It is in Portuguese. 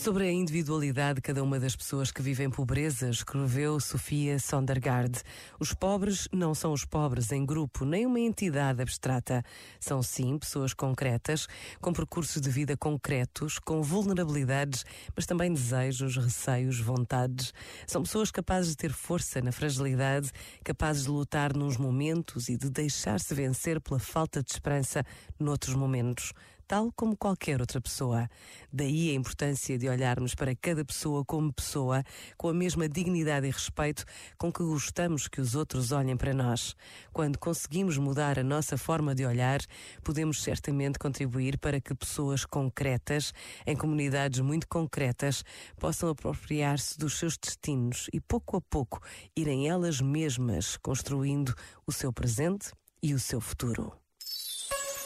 Sobre a individualidade de cada uma das pessoas que vivem pobreza, escreveu Sofia Sondergaard. Os pobres não são os pobres em grupo, nem uma entidade abstrata. São sim pessoas concretas, com percursos de vida concretos, com vulnerabilidades, mas também desejos, receios, vontades. São pessoas capazes de ter força na fragilidade, capazes de lutar nos momentos e de deixar-se vencer pela falta de esperança noutros momentos, tal como qualquer outra pessoa. Daí a importância de olharmos para cada pessoa como pessoa, com a mesma dignidade e respeito com que gostamos que os outros olhem para nós. Quando conseguimos mudar a nossa forma de olhar, podemos certamente contribuir para que pessoas concretas, em comunidades muito concretas, possam apropriar-se dos seus destinos e, pouco a pouco, irem elas mesmas construindo o seu presente e o seu futuro.